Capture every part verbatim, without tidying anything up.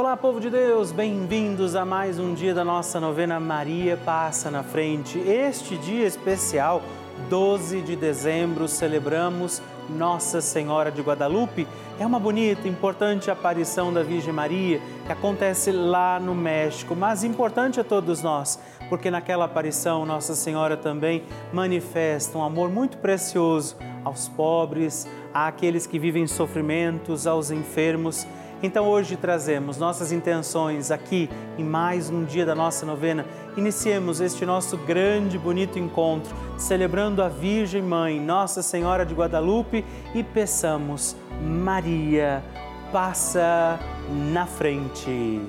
Olá, povo de Deus, bem-vindos a mais um dia da nossa novena Maria Passa na Frente. Este dia especial, doze de dezembro, celebramos Nossa Senhora de Guadalupe. É uma bonita, importante aparição da Virgem Maria que acontece lá no México, mas importante a todos nós, porque naquela aparição Nossa Senhora também manifesta um amor muito precioso aos pobres, àqueles que vivem sofrimentos, aos enfermos. Então hoje trazemos nossas intenções aqui em mais um dia da nossa novena. Iniciemos este nosso grande e bonito encontro, celebrando a Virgem Mãe, Nossa Senhora de Guadalupe, e peçamos: Maria, passa na frente.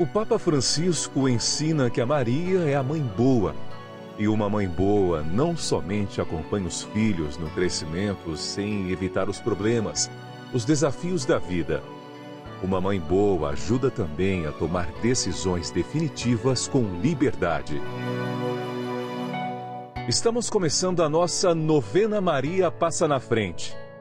O Papa Francisco ensina que a Maria é a mãe boa, e uma mãe boa não somente acompanha os filhos no crescimento sem evitar os problemas, os desafios da vida. Uma mãe boa ajuda também a tomar decisões definitivas com liberdade. Estamos começando a nossa novena Maria Passa na Frente.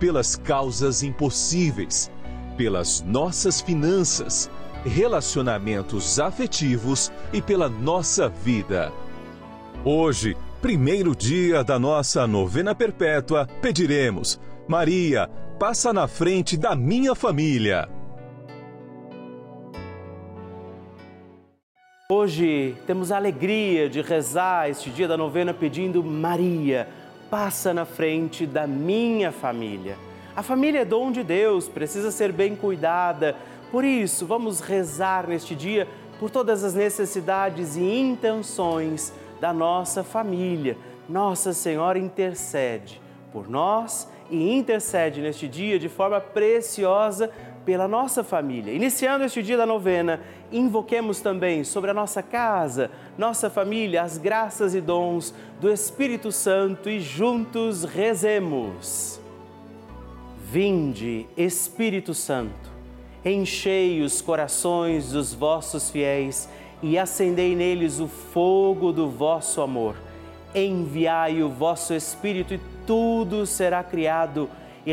pelas causas impossíveis, pelas nossas finanças, relacionamentos afetivos e pela nossa vida. Hoje, primeiro dia da nossa novena perpétua, pediremos: Maria, passa na frente da minha família. Hoje temos a alegria de rezar este dia da novena pedindo: Maria, passa na frente da minha família. A família é dom de Deus, precisa ser bem cuidada. Por isso, vamos rezar neste dia por todas as necessidades e intenções da nossa família. Nossa Senhora intercede por nós e intercede neste dia de forma preciosa pela nossa família. Iniciando este dia da novena, invoquemos também sobre a nossa casa, nossa família, as graças e dons do Espírito Santo e juntos rezemos. Vinde, Espírito Santo, enchei os corações dos vossos fiéis e acendei neles o fogo do vosso amor. Enviai o vosso Espírito e tudo será criado e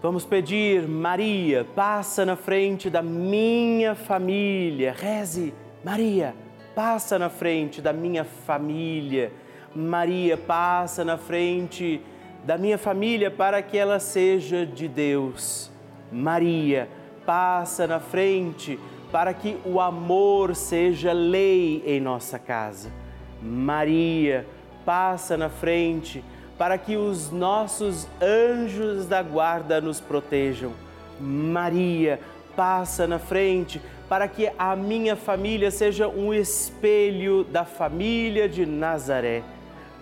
Vamos pedir: Maria, passa na frente da minha família. Reze: Maria, passa na frente da minha família. Maria, passa na frente da minha família para que ela seja de Deus. Maria, passa na frente para que o amor seja lei em nossa casa. Maria, passa na frente para que os nossos anjos da guarda nos protejam. Maria, passa na frente para que a minha família seja um espelho da família de Nazaré.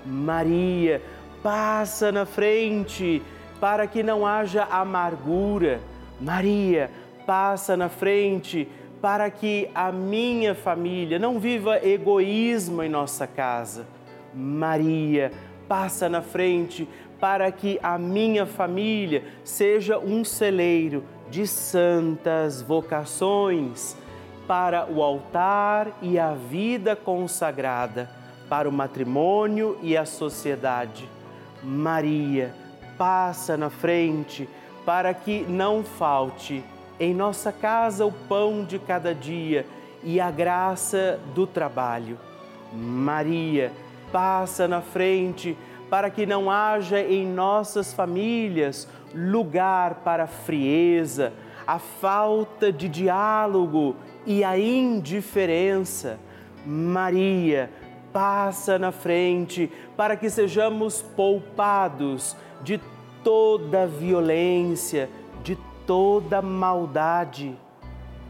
Maria, passa na frente para que não haja amargura. Maria, passa na frente para que a minha família não viva egoísmo em nossa casa. Maria, passa na frente para que a minha família seja um celeiro de santas vocações para o altar e a vida consagrada, para o matrimônio e a sociedade. Maria, passa na frente para que não falte em nossa casa o pão de cada dia e a graça do trabalho. Maria, passa na frente para que não haja em nossas famílias lugar para a frieza, a falta de diálogo e a indiferença. Maria, passa na frente para que sejamos poupados de toda violência, de toda maldade.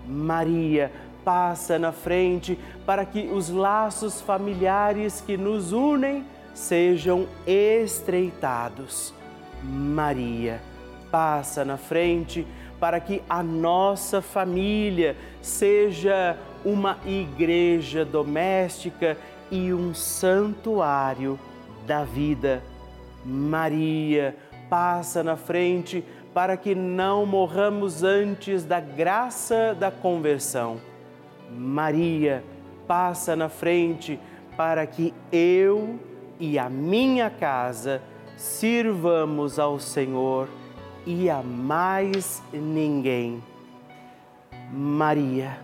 Maria, passa na frente para que os laços familiares que nos unem sejam estreitados. Maria, passa na frente para que a nossa família seja uma igreja doméstica e um santuário da vida. Maria, passa na frente para que não morramos antes da graça da conversão. Maria, passa na frente para que eu e a minha casa sirvamos ao Senhor e a mais ninguém. Maria,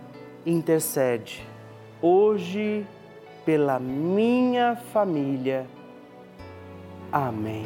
intercede hoje pela minha família. Amém.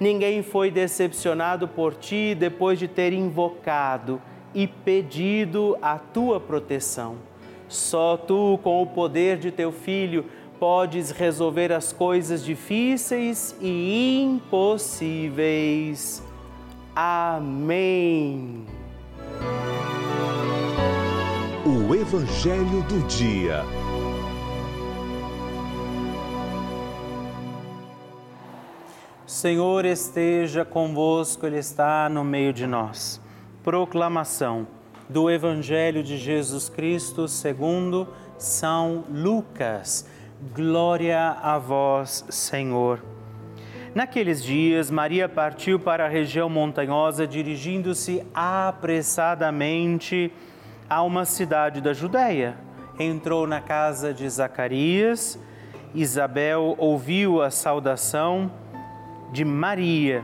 Ninguém foi decepcionado por ti depois de ter invocado e pedido a tua proteção. Só tu, com o poder de teu Filho, podes resolver as coisas difíceis e impossíveis. Amém. O Evangelho do Dia. Senhor esteja convosco, Ele está no meio de nós. Proclamação do Evangelho de Jesus Cristo segundo São Lucas. Glória a vós, Senhor. Naqueles dias, Maria partiu para a região montanhosa, dirigindo-se apressadamente a uma cidade da Judéia. Entrou na casa de Zacarias. Isabel ouviu a saudação de Maria.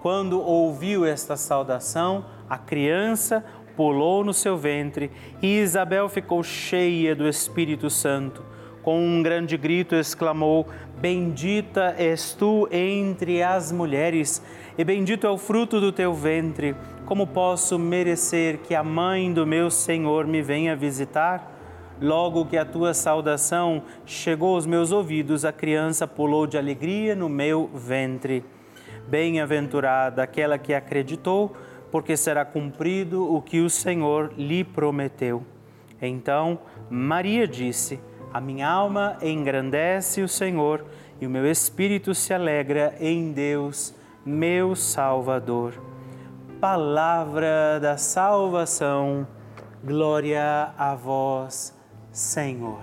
Quando ouviu esta saudação, a criança pulou no seu ventre e Isabel ficou cheia do Espírito Santo. Com um grande grito exclamou: Bendita és tu entre as mulheres e bendito é o fruto do teu ventre. Como posso merecer que a mãe do meu Senhor me venha visitar? Logo que a tua saudação chegou aos meus ouvidos, a criança pulou de alegria no meu ventre. Bem-aventurada aquela que acreditou, porque será cumprido o que o Senhor lhe prometeu. Então Maria disse: A minha alma engrandece o Senhor, e o meu espírito se alegra em Deus, meu Salvador. Palavra da salvação. Glória a vós, Senhor.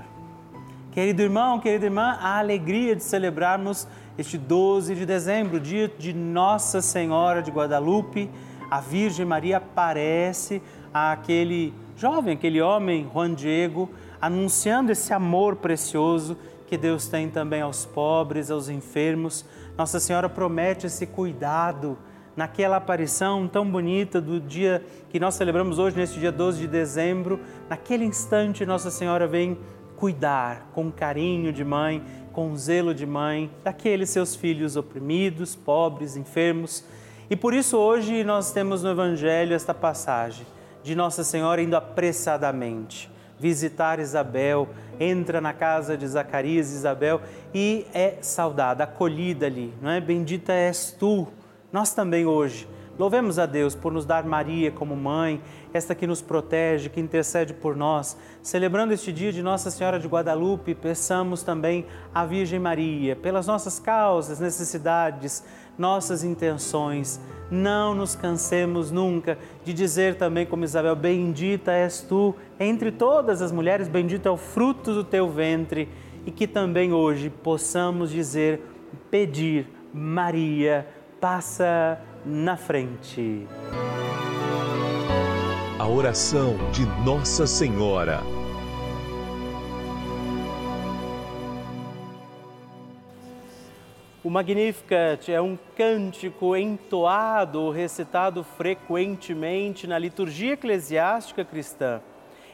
Querido irmão, querida irmã, a alegria de celebrarmos este doze de dezembro, dia de Nossa Senhora de Guadalupe. A Virgem Maria aparece àquele jovem, aquele homem, Juan Diego, anunciando esse amor precioso que Deus tem também aos pobres, aos enfermos. Nossa Senhora promete esse cuidado naquela aparição tão bonita do dia que nós celebramos hoje, neste dia doze de dezembro. Naquele instante, Nossa Senhora vem cuidar com carinho de mãe, com zelo de mãe, daqueles seus filhos oprimidos, pobres, enfermos. E por isso hoje nós temos no Evangelho esta passagem de Nossa Senhora indo apressadamente visitar Isabel, entra na casa de Zacarias e Isabel e é saudada, acolhida ali, não é? Bendita és tu. Nós também hoje louvemos a Deus por nos dar Maria como mãe, esta que nos protege, que intercede por nós. Celebrando este dia de Nossa Senhora de Guadalupe, peçamos também à Virgem Maria, pelas nossas causas, necessidades, nossas intenções. Não nos cansemos nunca de dizer também como Isabel, bendita és tu, entre todas as mulheres, bendito é o fruto do teu ventre. E que também hoje possamos dizer, pedir, Maria, passa na frente. A oração de Nossa Senhora. O Magnificat é um cântico entoado ou recitado frequentemente na liturgia eclesiástica cristã.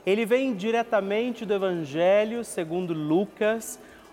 Ele vem diretamente do Evangelho segundo Lucas,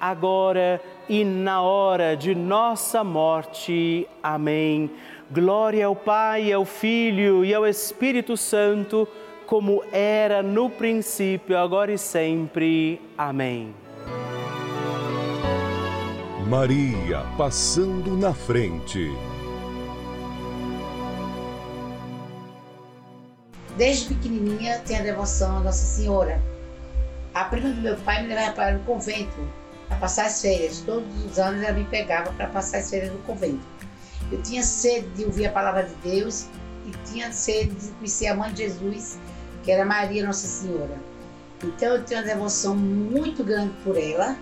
agora e na hora de nossa morte. Amém. Glória ao Pai, ao Filho e ao Espírito Santo, como era no princípio, agora e sempre. Amém. Maria passando na frente. Desde pequenininha tenho a devoção à Nossa Senhora. A prima do meu pai me levava para o convento a passar as férias. Todos os anos ela me pegava para passar as férias no convento. Eu tinha sede de ouvir a palavra de Deus e tinha sede de conhecer a mãe de Jesus, que era Maria Nossa Senhora. Então eu tenho uma devoção muito grande por ela,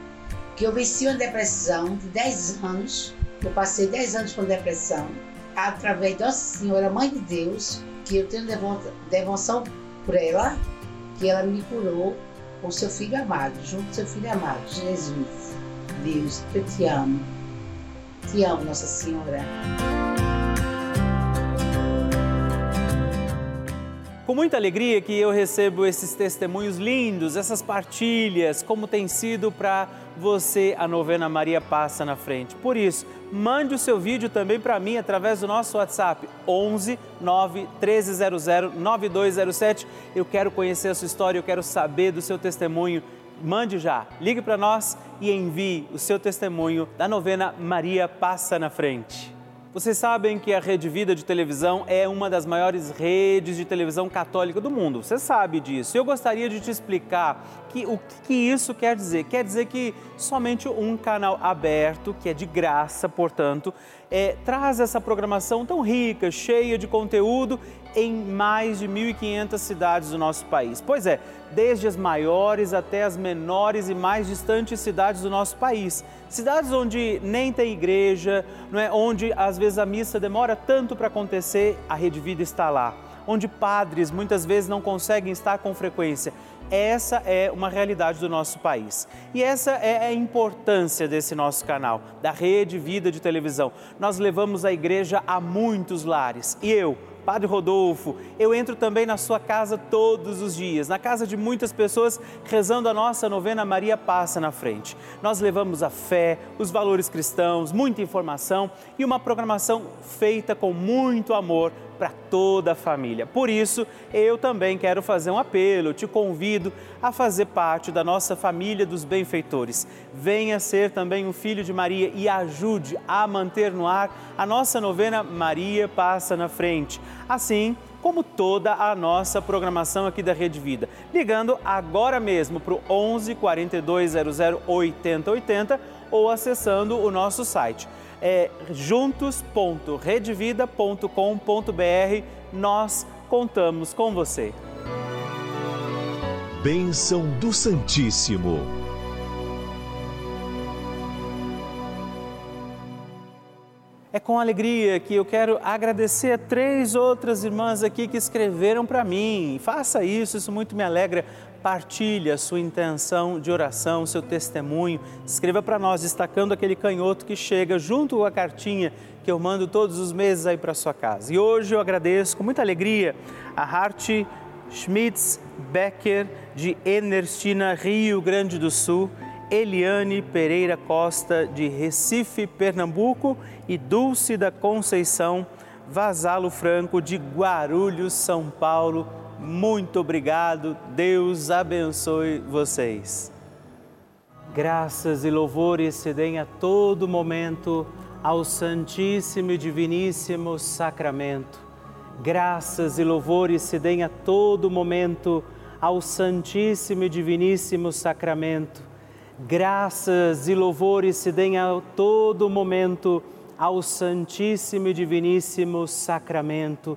que eu venci uma depressão de dez anos. Eu passei dez anos com depressão através da Senhora Mãe de Deus, que eu tenho devoção por ela, que ela me curou com seu filho amado, junto com seu filho amado, Jesus. Deus, eu te amo. Te amo, Nossa Senhora. Com muita alegria que eu recebo esses testemunhos lindos, essas partilhas, como tem sido para você a novena Maria Passa na Frente. Por isso, mande o seu vídeo também para mim através do nosso WhatsApp, onze nove treze zero zero nove dois zero sete. Eu quero conhecer a sua história, eu quero saber do seu testemunho. Mande já, ligue para nós e envie o seu testemunho da novena Maria Passa na Frente. Vocês sabem que a Rede Vida de televisão é uma das maiores redes de televisão católica do mundo. Você sabe disso. Eu gostaria de te explicar que, o que isso quer dizer. Quer dizer que somente um canal aberto, que é de graça, portanto, é, traz essa programação tão rica, cheia de conteúdo em mais de mil e quinhentas cidades do nosso país. Pois é, desde as maiores até as menores e mais distantes cidades do nosso país. Cidades onde nem tem igreja, não é? Onde às vezes a missa demora tanto para acontecer, a Rede Vida está lá. Onde padres muitas vezes não conseguem estar com frequência. Essa é uma realidade do nosso país. E essa é a importância desse nosso canal, da Rede Vida de televisão. Nós levamos a igreja a muitos lares. E eu, Padre Rodolfo, eu entro também na sua casa todos os dias, na casa de muitas pessoas, rezando a nossa novena Maria Passa na Frente. Nós levamos a fé, os valores cristãos, muita informação e uma programação feita com muito amor para toda a família. Por isso, eu também quero fazer um apelo, te convido a fazer parte da nossa família dos benfeitores. Venha ser também um filho de Maria e ajude a manter no ar a nossa novena Maria Passa na Frente. Assim como toda a nossa programação aqui da Rede Vida. Ligando agora mesmo para o onze quarenta e dois zero zero oitenta oitenta ou acessando o nosso site. É juntos ponto rede vida ponto com ponto br. Nós contamos com você. Bênção do Santíssimo. É com alegria que eu quero agradecer a três outras irmãs aqui que escreveram para mim. Faça isso, isso muito me alegra. Partilha sua intenção de oração, seu testemunho. Escreva para nós, destacando aquele canhoto que chega junto com a cartinha que eu mando todos os meses aí para sua casa. E hoje eu agradeço com muita alegria a Harti Schmitz Becker, de Ernestina, Rio Grande do Sul. Eliane Pereira Costa, de Recife, Pernambuco, e Dulce da Conceição Vazalo Franco, de Guarulhos, São Paulo. Muito obrigado, Deus abençoe vocês. Graças e louvores se deem a todo momento ao Santíssimo e Diviníssimo Sacramento. Graças e louvores se deem a todo momento ao Santíssimo e Diviníssimo Sacramento. Graças e louvores se deem a todo momento ao Santíssimo e Diviníssimo Sacramento.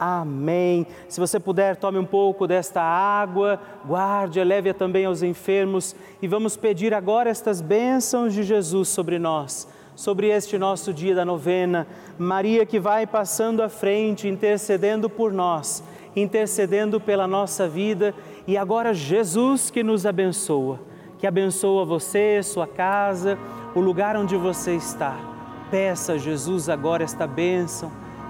Amém. Se você puder, tome um pouco desta água, guarde, leve-a também aos enfermos e vamos pedir agora estas bênçãos de Jesus sobre nós, sobre este nosso dia da novena. Maria que vai passando à frente, intercedendo por nós, intercedendo pela nossa vida e agora Jesus que nos abençoa, que abençoa você, sua casa, o lugar onde você está. Peça a Jesus agora esta bênção,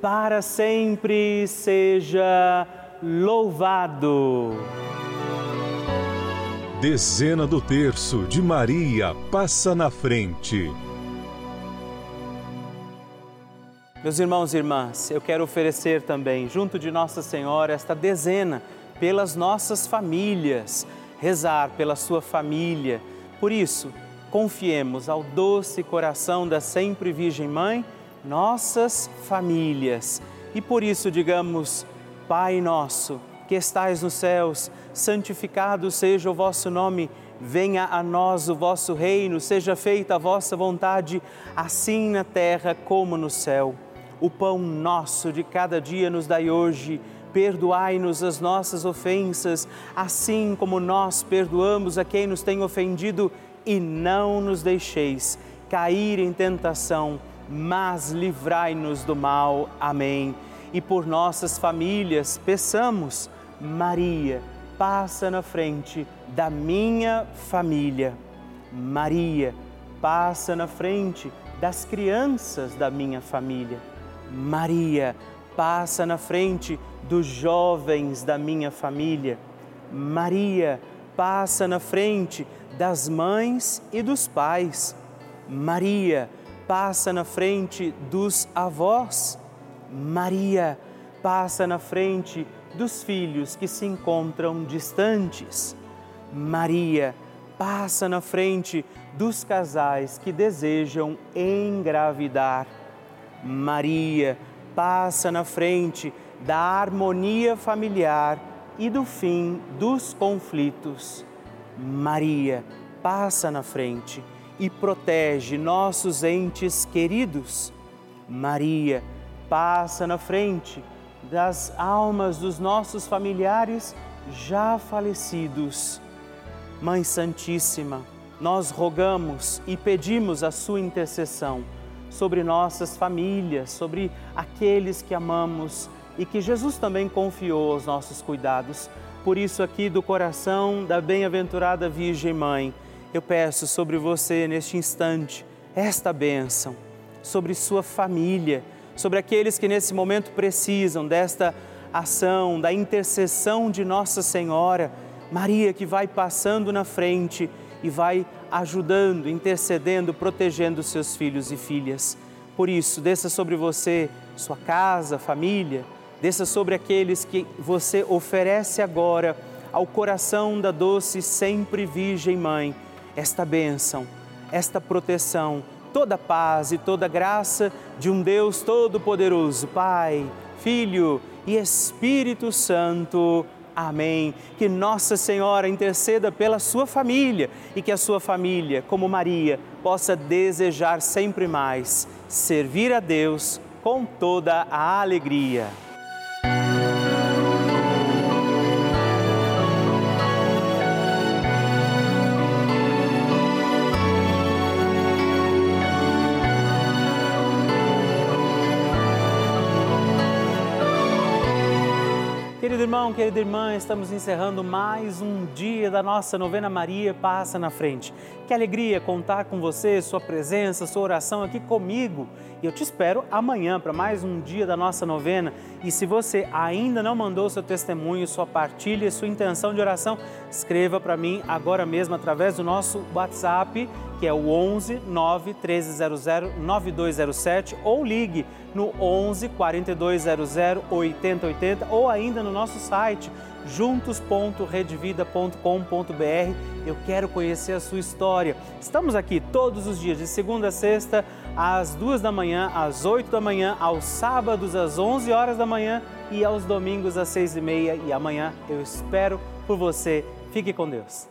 para sempre seja louvado. Dezena do terço de Maria passa na frente. Meus irmãos e irmãs, eu quero oferecer também, junto de Nossa Senhora, esta dezena pelas nossas famílias, rezar pela sua família. Por isso, confiemos ao doce coração da sempre Virgem Mãe, nossas famílias. E por isso digamos: Pai nosso, que estais nos céus, santificado seja o vosso nome, venha a nós o vosso reino, seja feita a vossa vontade, assim na terra como no céu. O pão nosso de cada dia nos dai hoje, perdoai-nos as nossas ofensas, assim como nós perdoamos a quem nos tem ofendido, e não nos deixeis cair em tentação, mas livrai-nos do mal. Amém. E por nossas famílias, peçamos: Maria, passa na frente da minha família. Maria, passa na frente das crianças da minha família. Maria, passa na frente dos jovens da minha família. Maria, passa na frente das mães e dos pais. Maria, passa na frente dos avós. Maria, passa na frente dos filhos que se encontram distantes. Maria, passa na frente dos casais que desejam engravidar. Maria, passa na frente da harmonia familiar e do fim dos conflitos. Maria, passa na frente e protege nossos entes queridos. Maria, passa na frente das almas dos nossos familiares já falecidos. Mãe Santíssima, nós rogamos e pedimos a sua intercessão sobre nossas famílias, sobre aqueles que amamos e que Jesus também confiou aos nossos cuidados. Por isso, aqui do coração da bem-aventurada Virgem Mãe, eu peço sobre você neste instante esta bênção, sobre sua família, sobre aqueles que nesse momento precisam desta ação, da intercessão de Nossa Senhora, Maria, que vai passando na frente e vai ajudando, intercedendo, protegendo seus filhos e filhas. Por isso, desça sobre você, sua casa, família, desça sobre aqueles que você oferece agora ao coração da doce sempre Virgem Mãe, esta bênção, esta proteção, toda a paz e toda a graça de um Deus Todo-Poderoso, Pai, Filho e Espírito Santo. Amém. Que Nossa Senhora interceda pela sua família e que a sua família, como Maria, possa desejar sempre mais servir a Deus com toda a alegria. Querido irmão, querida irmã, estamos encerrando mais um dia da nossa novena Maria Passa na Frente. Que alegria contar com você, sua presença, sua oração aqui comigo. E eu te espero amanhã para mais um dia da nossa novena. E se você ainda não mandou seu testemunho, sua partilha, sua intenção de oração, escreva para mim agora mesmo através do nosso WhatsApp, que é o onze nove treze zero zero nove dois zero sete, ou ligue no onze quarenta e dois zero zero oitenta e oitenta, ou ainda no nosso site juntos ponto rede vida ponto com ponto br. Eu quero conhecer a sua história. Estamos aqui todos os dias, de segunda a sexta, às duas da manhã, às oito da manhã, aos sábados às onze horas da manhã e aos domingos às seis e meia. E amanhã eu espero por você. Fique com Deus.